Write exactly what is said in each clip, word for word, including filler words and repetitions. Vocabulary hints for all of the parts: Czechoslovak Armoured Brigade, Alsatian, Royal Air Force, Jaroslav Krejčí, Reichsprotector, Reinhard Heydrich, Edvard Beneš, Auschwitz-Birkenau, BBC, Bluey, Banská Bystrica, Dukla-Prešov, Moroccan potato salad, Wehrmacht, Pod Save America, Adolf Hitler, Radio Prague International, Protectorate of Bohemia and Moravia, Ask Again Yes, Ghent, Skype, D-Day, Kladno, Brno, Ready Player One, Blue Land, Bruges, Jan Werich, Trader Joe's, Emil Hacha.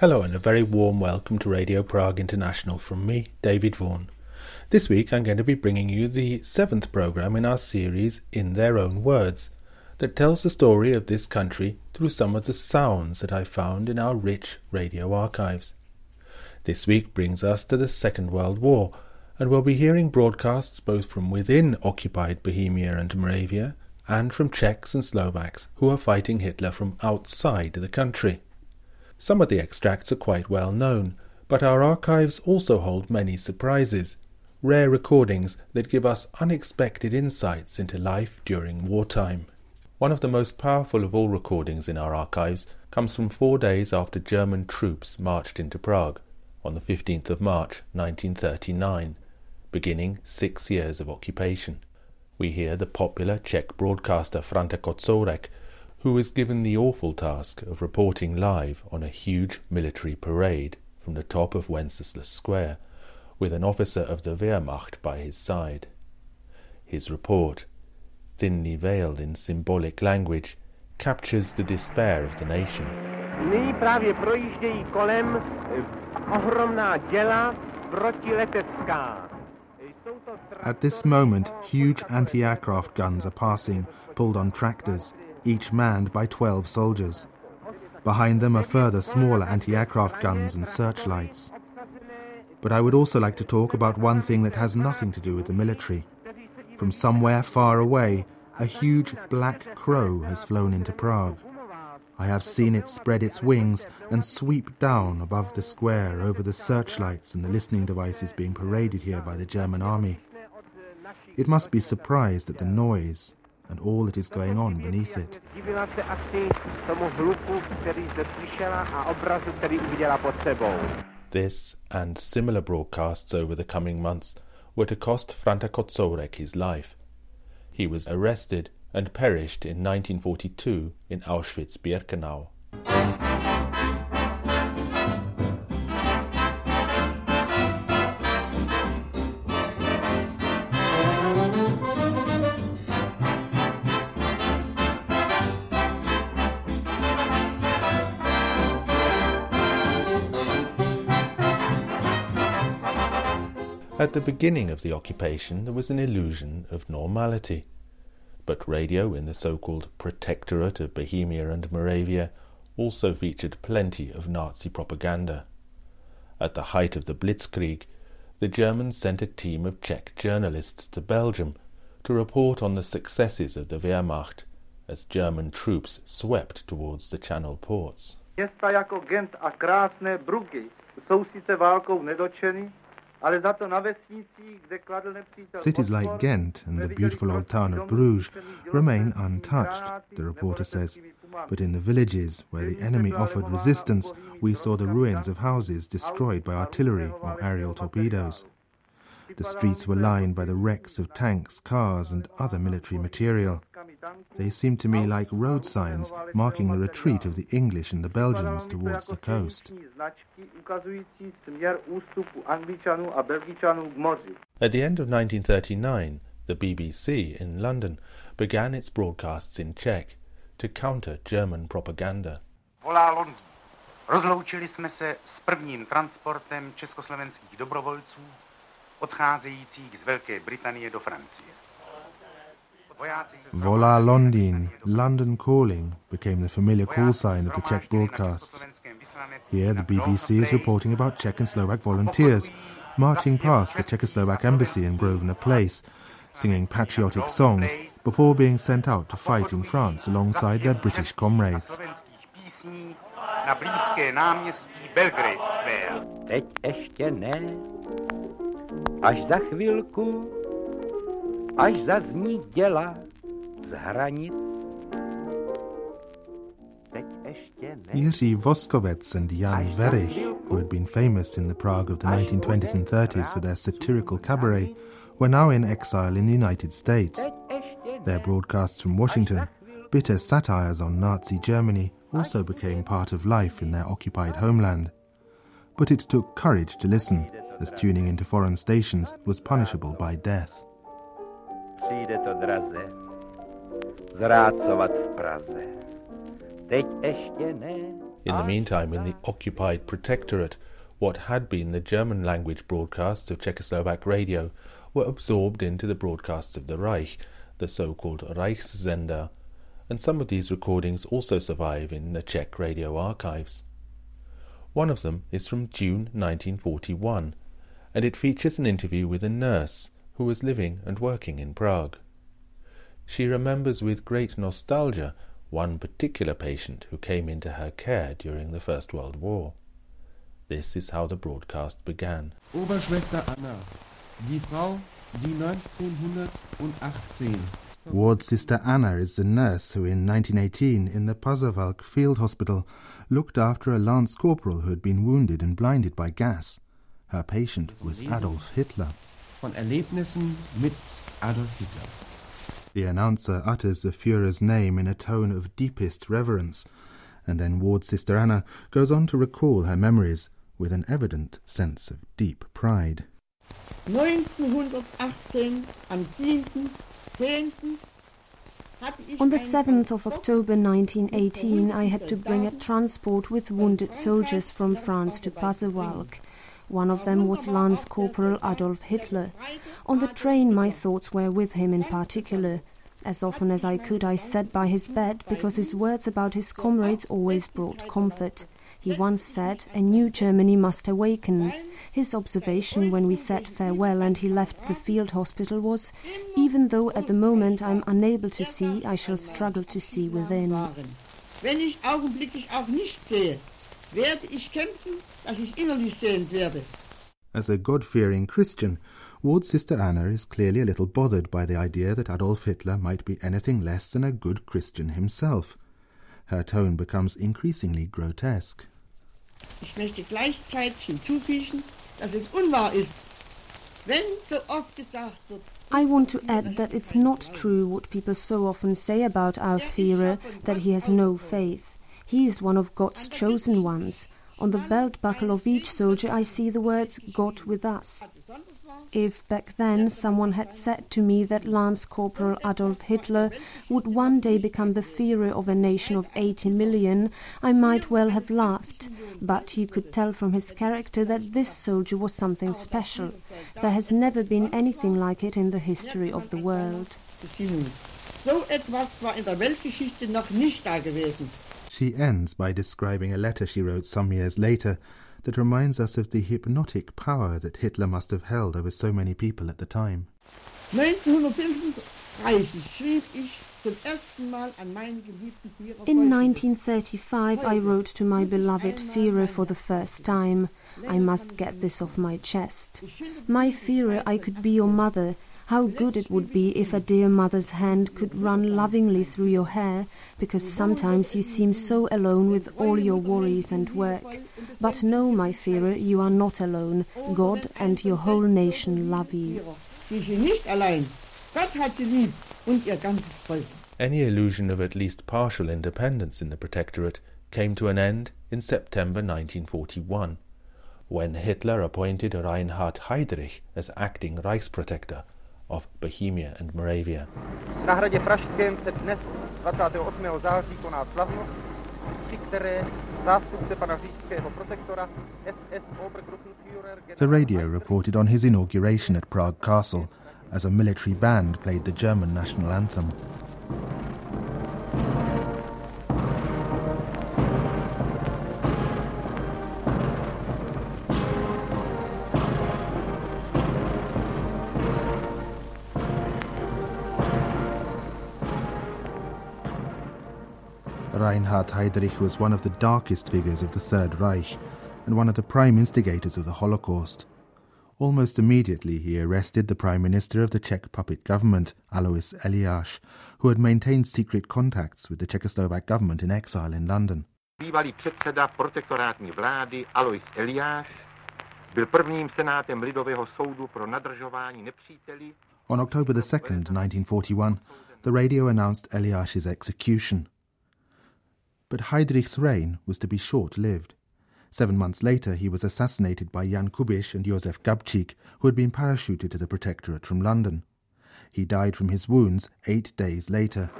Hello and a very warm welcome to Radio Prague International from me, David Vaughan. This week I'm going to be bringing you the seventh programme in our series In Their Own Words, that tells the story of this country through some of the sounds that I found in our rich radio archives. This week brings us to the Second World War, and we'll be hearing broadcasts both from within occupied Bohemia and Moravia and from Czechs and Slovaks who are fighting Hitler from outside the country. Some of the extracts are quite well known, but our archives also hold many surprises, rare recordings that give us unexpected insights into life during wartime. One of the most powerful of all recordings in our archives comes from four days after German troops marched into Prague, on the fifteenth of March nineteen thirty-nine, beginning six years of occupation. We hear the popular Czech broadcaster František Kozorek, who was given the awful task of reporting live on a huge military parade from the top of Wenceslas Square, with an officer of the Wehrmacht by his side. His report, thinly veiled in symbolic language, captures the despair of the nation. Nyní právě projíždějí kolem ohromná děla protiletecká. At this moment, huge anti-aircraft guns are passing, pulled on tractors, each manned by twelve soldiers. Behind them are further smaller anti-aircraft guns and searchlights. But I would also like to talk about one thing that has nothing to do with the military. From somewhere far away, a huge black crow has flown into Prague. I have seen it spread its wings and sweep down above the square over the searchlights and the listening devices being paraded here by the German army. It must be surprised at the noise and all that is going on beneath it. This and similar broadcasts over the coming months were to cost František Kozorek his life. He was arrested and perished in nineteen forty-two in Auschwitz-Birkenau. At the beginning of the occupation there was an illusion of normality, but radio in the so-called Protectorate of Bohemia and Moravia also featured plenty of Nazi propaganda. At the height of the Blitzkrieg, the Germans sent a team of Czech journalists to Belgium to report on the successes of the Wehrmacht as German troops swept towards the Channel ports. Města jako Ghent a krásné Brugy jsou sice válkou nedočeny. Cities like Ghent and the beautiful old town of Bruges remain untouched, the reporter says, but in the villages where the enemy offered resistance, we saw the ruins of houses destroyed by artillery or aerial torpedoes. The streets were lined by the wrecks of tanks, cars and other military material. They seemed to me like road signs marking the retreat of the English and the Belgians towards the coast. At the end of nineteen thirty-nine, the B B C in London began its broadcasts in Czech to counter German propaganda. Volá Londýn. Rozloučili jsme se s prvním transportem československých dobrovolců odcházejících z Velké Británie do Francie. Volá Londýn, London calling, became the familiar call sign of the Czech broadcasts. Here the B B C is reporting about Czech and Slovak volunteers marching past the Czechoslovak embassy in Grosvenor Place, singing patriotic songs before being sent out to fight in France alongside their British comrades. Teď ještě ne, až za chvilku. Jiří Voskovec and Jan Werich, who had been famous in the Prague of the nineteen twenties and thirties for their satirical cabaret, were now in exile in the United States. Their broadcasts from Washington, bitter satires on Nazi Germany, also became part of life in their occupied homeland. But it took courage to listen, as tuning into foreign stations was punishable by death. In the meantime, in the occupied Protectorate, what had been the German-language broadcasts of Czechoslovak radio were absorbed into the broadcasts of the Reich, the so-called Reichssender, and some of these recordings also survive in the Czech radio archives. One of them is from June nineteen forty-one, and it features an interview with a nurse who was living and working in Prague. She remembers with great nostalgia one particular patient who came into her care during the First World War. This is how the broadcast began. Oberschwester Anna, die Frau, die nineteen eighteen. Ward Sister Anna is the nurse who in nineteen eighteen in the Pasewalk Field Hospital looked after a lance corporal who had been wounded and blinded by gas. Her patient was Adolf Hitler. Von Erlebnissen mit Adolf Hitler. The announcer utters the Führer's name in a tone of deepest reverence, and then Ward Sister Anna goes on to recall her memories with an evident sense of deep pride. nineteen eighteen, am tenth, tenth, on the seventh of October nineteen eighteen, I had to bring a transport with wounded soldiers from France to Pasewalk. One of them was Lance Corporal Adolf Hitler. On the train my thoughts were with him in particular. As often as I could I sat by his bed because his words about his comrades always brought comfort. He once said, "A new Germany must awaken." His observation when we said farewell and he left the field hospital was, "Even though at the moment I am unable to see, I shall struggle to see within." Wenn ich augenblicklich auch nicht sehe, werde ich kämpfen, dass ich innerlich sehen werde. As a God-fearing Christian, Ward Sister Anna is clearly a little bothered by the idea that Adolf Hitler might be anything less than a good Christian himself. Her tone becomes increasingly grotesque. Ich möchte gleichzeitig hinzufügen, dass es unwahr ist, wenn so oft gesagt wird. I want to add that it's not true what people so often say about our Führer, that he has no faith. He is one of God's chosen ones. On the belt buckle of each soldier I see the words, "God with us." If back then someone had said to me that Lance Corporal Adolf Hitler would one day become the Führer of a nation of eighty million, I might well have laughed. But you could tell from his character that this soldier was something special. There has never been anything like it in the history of the world. So etwas war in der Weltgeschichte noch nicht da gewesen. She ends by describing a letter she wrote some years later that reminds us of the hypnotic power that Hitler must have held over so many people at the time. In nineteen thirty-five I wrote to my beloved Führer for the first time. I must get this off my chest. My Führer, I could be your mother. How good it would be if a dear mother's hand could run lovingly through your hair, because sometimes you seem so alone with all your worries and work. But no, my Führer, you are not alone. God and your whole nation love you. Any illusion of at least partial independence in the Protectorate came to an end in September nineteen forty-one, when Hitler appointed Reinhard Heydrich as acting Reichsprotector of Bohemia and Moravia. The radio reported on his inauguration at Prague Castle as a military band played the German national anthem. Reinhard Heydrich was one of the darkest figures of the Third Reich and one of the prime instigators of the Holocaust. Almost immediately he arrested the Prime Minister of the Czech puppet government, Alois Eliáš, who had maintained secret contacts with the Czechoslovak government in exile in London. Bývalý předseda protektorátní vlády Alois Eliáš byl prvním senátem Lidového soudu pro nadržování nepříteli. On October second, nineteen forty-one, the radio announced Eliáš's execution. But Heydrich's reign was to be short-lived. Seven months later he was assassinated by Jan Kubiš and Josef Gabčík, who had been parachuted to the Protectorate from London. He died from his wounds eight days later.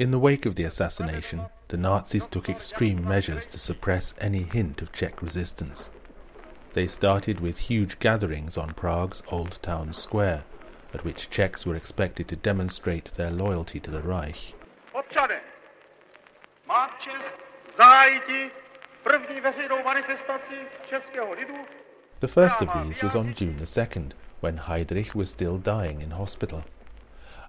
In the wake of the assassination, the Nazis took extreme measures to suppress any hint of Czech resistance. They started with huge gatherings on Prague's Old Town Square, at which Czechs were expected to demonstrate their loyalty to the Reich. Občané, máte zájdi první veřejnou manifestaci českého lidu. The first of these was on June the second, when Heydrich was still dying in hospital.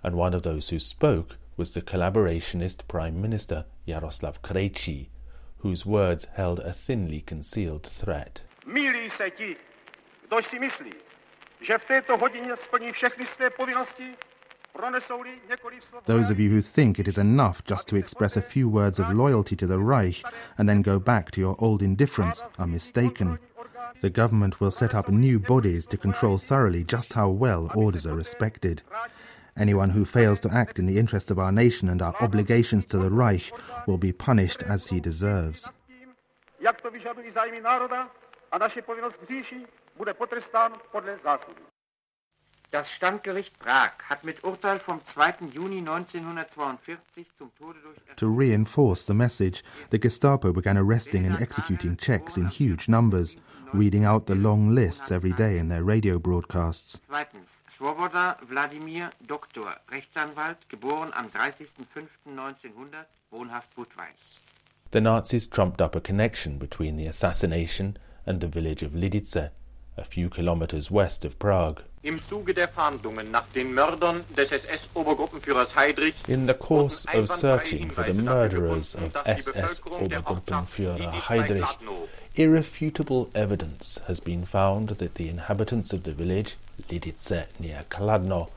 And one of those who spoke was the collaborationist Prime Minister Jaroslav Krejčí, whose words held a thinly concealed threat. Mílí se ti, kdož si myslí, že v této hodině splní všechny své povinnosti. Those of you who think it is enough just to express a few words of loyalty to the Reich and then go back to your old indifference are mistaken. The government will set up new bodies to control thoroughly just how well orders are respected. Anyone who fails to act in the interest of our nation and our obligations to the Reich will be punished as he deserves. Das Standgericht Prag hat mit Urteil vom zweiten Juni neunzehnhundertzweiundvierzig zum Tode durch... To reinforce the message, the Gestapo began arresting and executing Czechs in huge numbers, reading out the long lists every day in their radio broadcasts. Zweitens, Svoboda Vladimir Doktor, Rechtsanwalt, geboren am dreißigsten fünften neunzehnhundert, wohnhaft Budweis. The Nazis trumped up a connection between the assassination and the village of Lidice, a few kilometers west of Prague. In the course of searching for the murderers of S S Obergruppenführer Heydrich, irrefutable evidence has been found that the inhabitants of the village, Lidice near Kladno,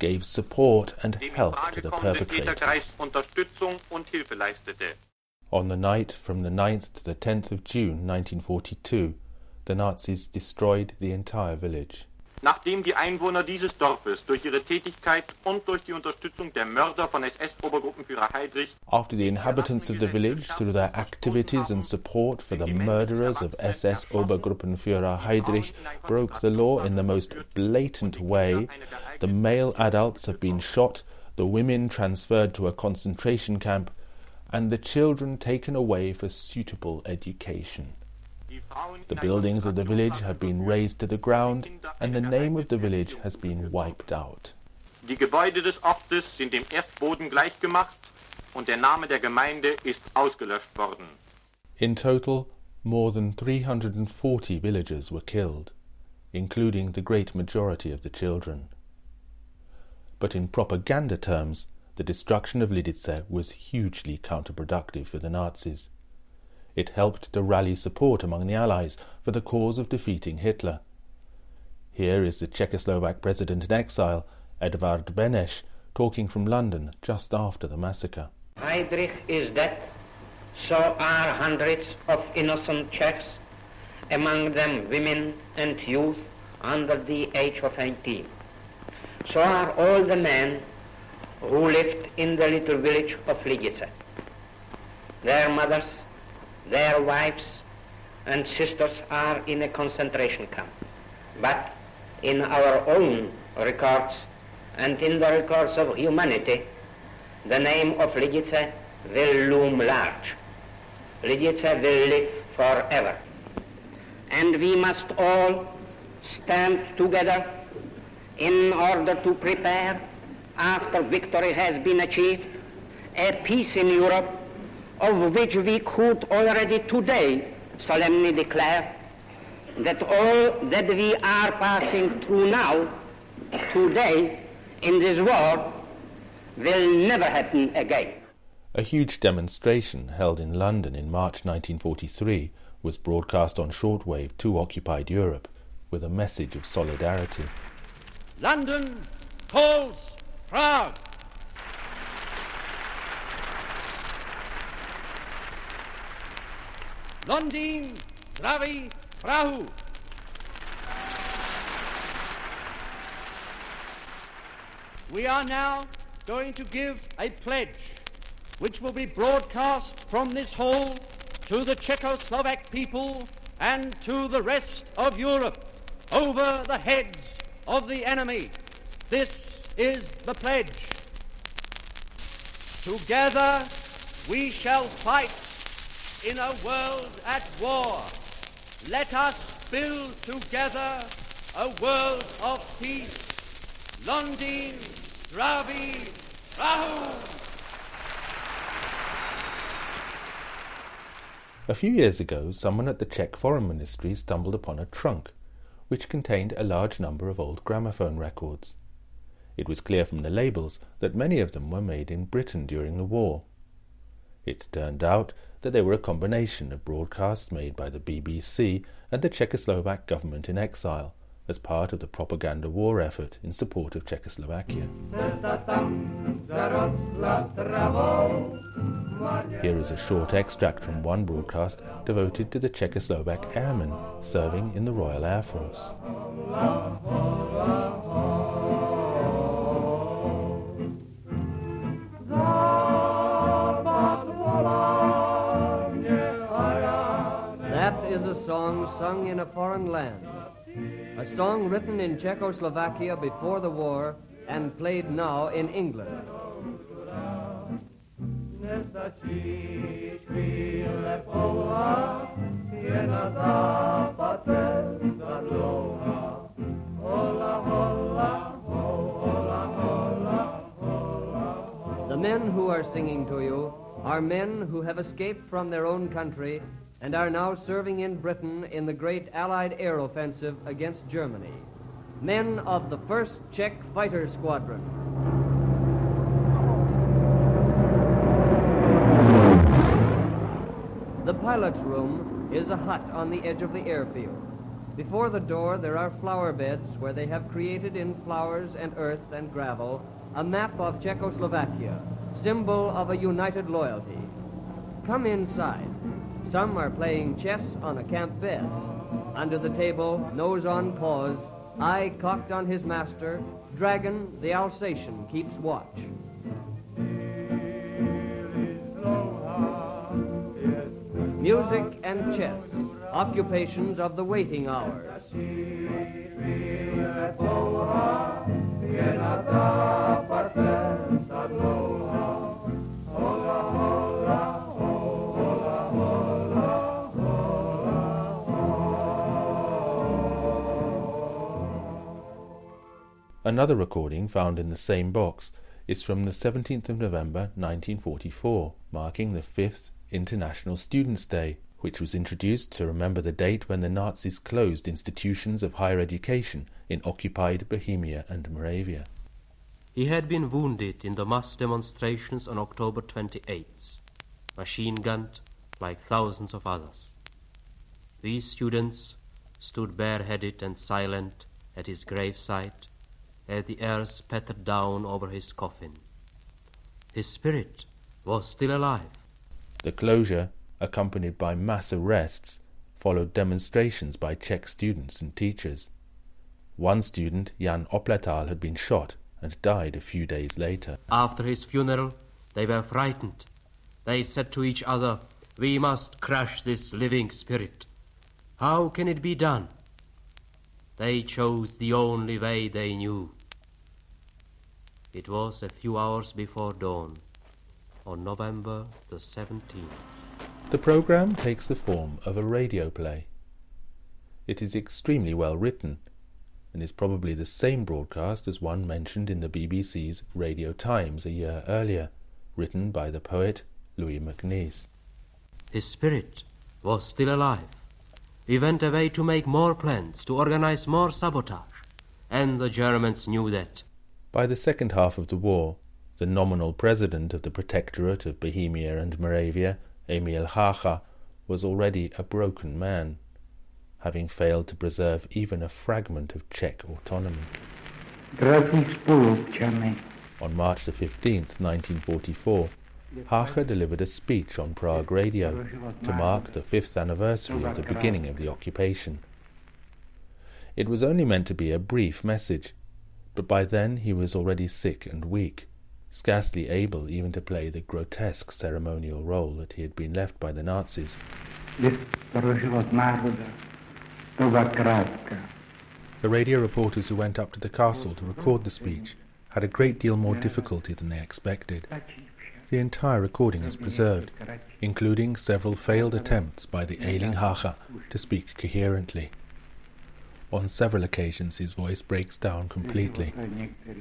gave support and help to the perpetrators. On the night from the ninth to the tenth of June nineteen forty-two, the Nazis destroyed the entire village. Nachdem die Einwohner dieses Dorfes durch ihre Tätigkeit und durch die Unterstützung der Mörder von S S-Obergruppenführer Heydrich... After the inhabitants of the village, through their activities and support for the murderers of S S-Obergruppenführer Heydrich, broke the law in the most blatant way, the male adults have been shot, the women transferred to a concentration camp, and the children taken away for suitable education. The buildings of the village have been razed to the ground and the name of the village has been wiped out. Die Gebäude des Ortes sind dem Erdboden gleichgemacht und der Name der Gemeinde ist ausgelöscht worden. In total, more than three hundred forty villagers were killed, including the great majority of the children. But in propaganda terms, the destruction of Lidice was hugely counterproductive for the Nazis. It helped to rally support among the Allies for the cause of defeating Hitler. Here is the Czechoslovak president in exile, Edvard Beneš, talking from London just after the massacre. Heydrich is dead, so are hundreds of innocent Czechs, among them women and youth under the age of eighteen. So are all the men who lived in the little village of Lidice. Their mothers, their wives and sisters are in a concentration camp. But in our own records and in the records of humanity, the name of Lidice will loom large. Lidice will live forever. And we must all stand together in order to prepare, after victory has been achieved, a peace in Europe of which we could already today solemnly declare that all that we are passing through now, today, in this war, will never happen again. A huge demonstration held in London in March nineteen forty-three was broadcast on shortwave to occupied Europe with a message of solidarity. London calls Prague! Londýn, zdraví Prahu! We are now going to give a pledge which will be broadcast from this hall to the Czechoslovak people and to the rest of Europe over the heads of the enemy. This is the pledge. Together we shall fight in a world at war. Let us build together a world of peace. Londýn, zdraví, Prahu! A few years ago, someone at the Czech Foreign Ministry stumbled upon a trunk, which contained a large number of old gramophone records. It was clear from the labels that many of them were made in Britain during the war. It turned out that they were a combination of broadcasts made by the B B C and the Czechoslovak government in exile, as part of the propaganda war effort in support of Czechoslovakia. Here is a short extract from one broadcast devoted to the Czechoslovak airmen serving in the Royal Air Force. That is a song sung in a foreign land. A song written in Czechoslovakia before the war and played now in England. The men who are singing to you are men who have escaped from their own country and are now serving in Britain in the great Allied air offensive against Germany. Men of the first Czech Fighter Squadron. The pilot's room is a hut on the edge of the airfield. Before the door there are flower beds where they have created in flowers and earth and gravel a map of Czechoslovakia, symbol of a united loyalty. Come inside. Some are playing chess on a camp bed. Under the table, nose on paws, eye cocked on his master, Dragon, the Alsatian, keeps watch. Music and chess, occupations of the waiting hours. Another recording found in the same box is from the seventeenth of November nineteen forty-four, marking the fifth International Students' Day, which was introduced to remember the date when the Nazis closed institutions of higher education in occupied Bohemia and Moravia. He had been wounded in the mass demonstrations on October twenty-eighth, machine-gunned like thousands of others. These students stood bareheaded and silent at his gravesite, as the earth pattered down over his coffin. His spirit was still alive. The closure, accompanied by mass arrests, followed demonstrations by Czech students and teachers. One student, Jan Opletal, had been shot and died a few days later. After his funeral, they were frightened. They said to each other, "We must crush this living spirit. How can it be done?" They chose the only way they knew. It was a few hours before dawn, on November the seventeenth. The programme takes the form of a radio play. It is extremely well written, and is probably the same broadcast as one mentioned in the B B C's Radio Times a year earlier, written by the poet Louis MacNeice. His spirit was still alive. We went away to make more plans, to organise more sabotage, and the Germans knew that. By the second half of the war, the nominal president of the Protectorate of Bohemia and Moravia, Emil Hacha, was already a broken man, having failed to preserve even a fragment of Czech autonomy. On March the fifteenth, nineteen forty-four, Hacha delivered a speech on Prague radio to mark the fifth anniversary of the beginning of the occupation. It was only meant to be a brief message, but by then he was already sick and weak, scarcely able even to play the grotesque ceremonial role that he had been left by the Nazis. The radio reporters who went up to the castle to record the speech had a great deal more difficulty than they expected. The entire recording is preserved, including several failed attempts by the ailing Hacha to speak coherently. On several occasions his voice breaks down completely.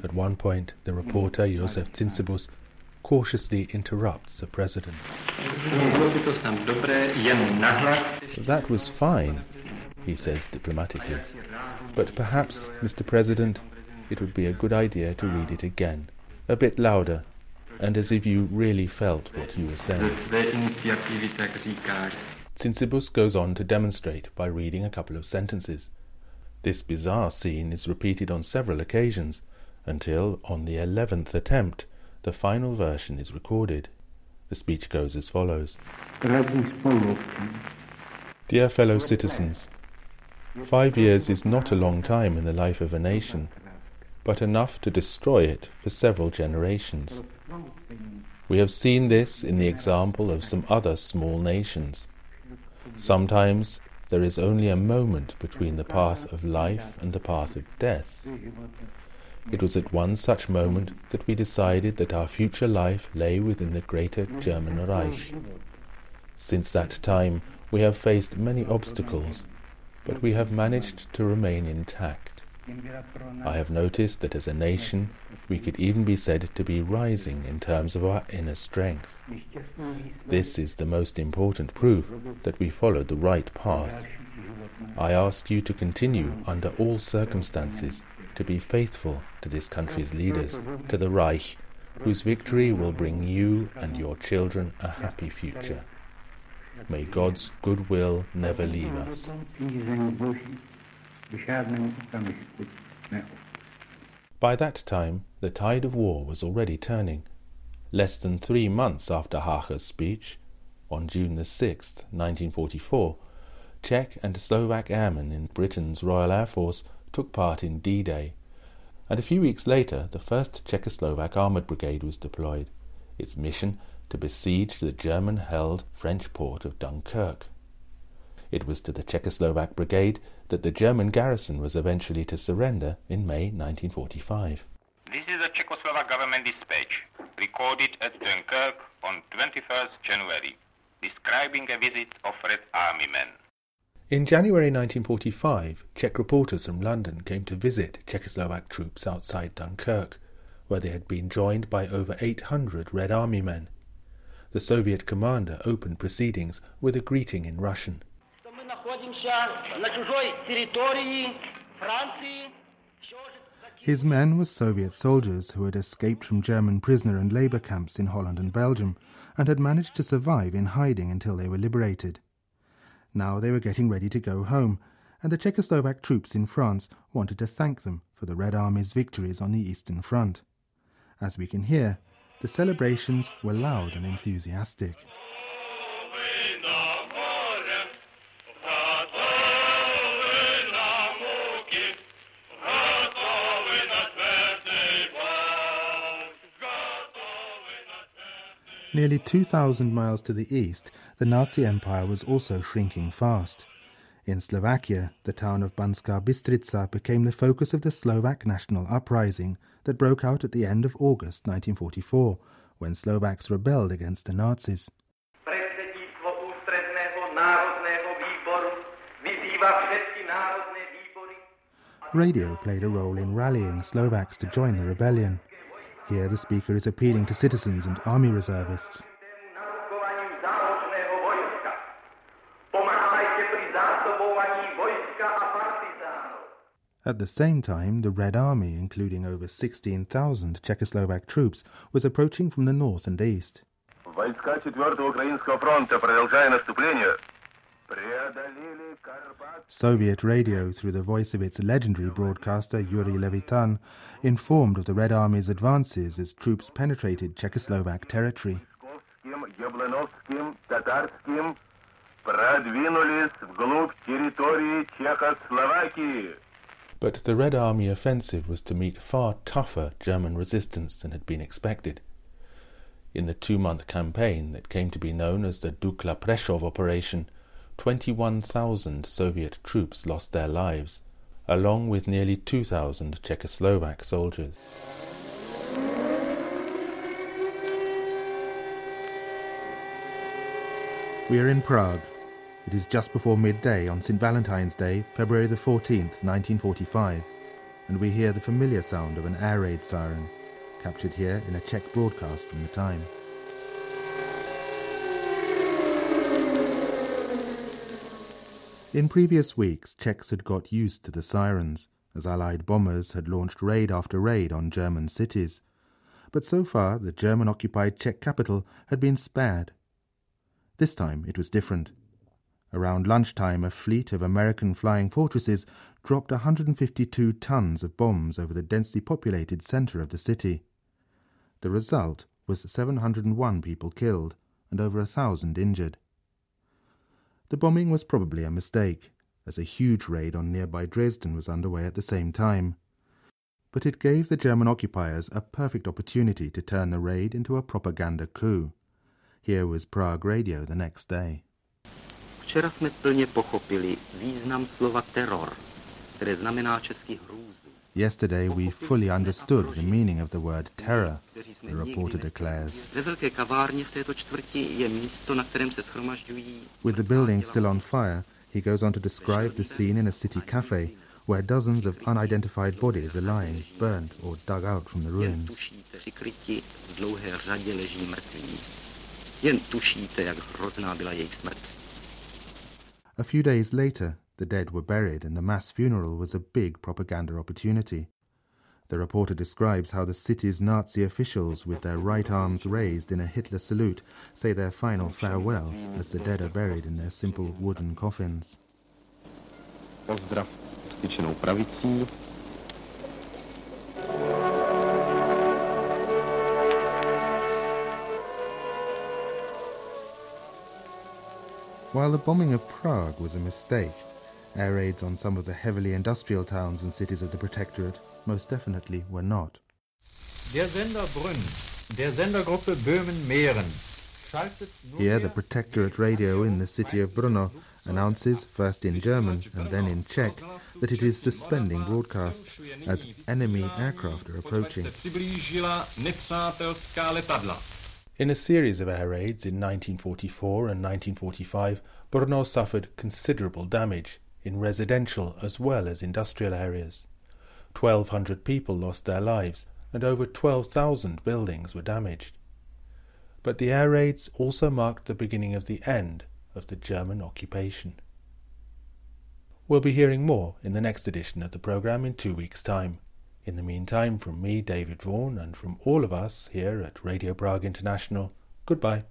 At one point, the reporter, Josef Cincibus, cautiously interrupts the president. "That was fine," he says diplomatically. "But perhaps, Mister President, it would be a good idea to read it again, a bit louder, and as if you really felt what you were saying." Cincibus goes on to demonstrate by reading a couple of sentences. This bizarre scene is repeated on several occasions, until, on the eleventh attempt, the final version is recorded. The speech goes as follows. "Dear fellow citizens, five years is not a long time in the life of a nation, but enough to destroy it for several generations. We have seen this in the example of some other small nations. Sometimes there is only a moment between the path of life and the path of death. It was at one such moment that we decided that our future life lay within the greater German Reich. Since that time we have faced many obstacles, but we have managed to remain intact. I have noticed that as a nation we could even be said to be rising in terms of our inner strength. This is the most important proof that we followed the right path. I ask you to continue under all circumstances to be faithful to this country's leaders, to the Reich, whose victory will bring you and your children a happy future. May God's goodwill never leave us." By that time, the tide of war was already turning. Less than three months after Hacha's speech, on June the sixth, nineteen forty-four, Czech and Slovak airmen in Britain's Royal Air Force took part in D-Day, and a few weeks later the first Czechoslovak Armoured Brigade was deployed, its mission to besiege the German-held French port of Dunkirk. It was to the Czechoslovak Brigade that the German garrison was eventually to surrender in May nineteen forty-five. This is the Czechoslovak government dispatch, recorded at Dunkirk on the twenty-first of January, describing a visit of Red Army men. In January nineteen forty-five, Czech reporters from London came to visit Czechoslovak troops outside Dunkirk, where they had been joined by over eight hundred Red Army men. The Soviet commander opened proceedings with a greeting in Russian. His men were Soviet soldiers who had escaped from German prisoner and labour camps in Holland and Belgium and had managed to survive in hiding until they were liberated. Now they were getting ready to go home, and the Czechoslovak troops in France wanted to thank them for the Red Army's victories on the Eastern Front. As we can hear, the celebrations were loud and enthusiastic. Nearly two thousand miles to the east, the Nazi Empire was also shrinking fast. In Slovakia, the town of Banská Bystrica became the focus of the Slovak national uprising that broke out at the end of August nineteen forty-four, when Slovaks rebelled against the Nazis. Radio played a role in rallying Slovaks to join the rebellion. Here the speaker is appealing to citizens and army reservists. At the same time, the Red Army, including over sixteen thousand Czechoslovak troops, was approaching from the north and east. Soviet radio, through the voice of its legendary broadcaster Yuri Levitan, informed of the Red Army's advances as troops penetrated Czechoslovak territory. But the Red Army offensive was to meet far tougher German resistance than had been expected. In the two-month campaign that came to be known as the Dukla-Prešov operation, twenty-one thousand Soviet troops lost their lives, along with nearly two thousand Czechoslovak soldiers. We are in Prague. It is just before midday on Saint Valentine's Day, February the fourteenth, nineteen forty-five, and we hear the familiar sound of an air raid siren, captured here in a Czech broadcast from the time. In previous weeks, Czechs had got used to the sirens, as Allied bombers had launched raid after raid on German cities. But so far, the German-occupied Czech capital had been spared. This time it was different. Around lunchtime, a fleet of American flying fortresses dropped one hundred fifty-two tons of bombs over the densely populated centre of the city. The result was seven hundred one people killed and over a thousand injured. The bombing was probably a mistake, as a huge raid on nearby Dresden was underway at the same time. But it gave the German occupiers a perfect opportunity to turn the raid into a propaganda coup. Here was Prague radio the next day. Yesterday we fully understood the meaning of the word terror, the reporter declares. With the building still on fire, he goes on to describe the scene in a city cafe where dozens of unidentified bodies are lying, burnt or dug out from the ruins. A few days later, the dead were buried and the mass funeral was a big propaganda opportunity. The reporter describes how the city's Nazi officials, with their right arms raised in a Hitler salute, say their final farewell as the dead are buried in their simple wooden coffins. While the bombing of Prague was a mistake, air raids on some of the heavily industrial towns and cities of the Protectorate most definitely were not. Here the Protectorate radio in the city of Brno announces, first in German and then in Czech, that it is suspending broadcasts as enemy aircraft are approaching. In a series of air raids in nineteen forty-four and nineteen forty-five, Brno suffered considerable damage in residential as well as industrial areas. twelve hundred people lost their lives and over twelve thousand buildings were damaged. But the air raids also marked the beginning of the end of the German occupation. We'll be hearing more in the next edition of the programme in two weeks' time. In the meantime, from me, David Vaughan, and from all of us here at Radio Prague International, goodbye.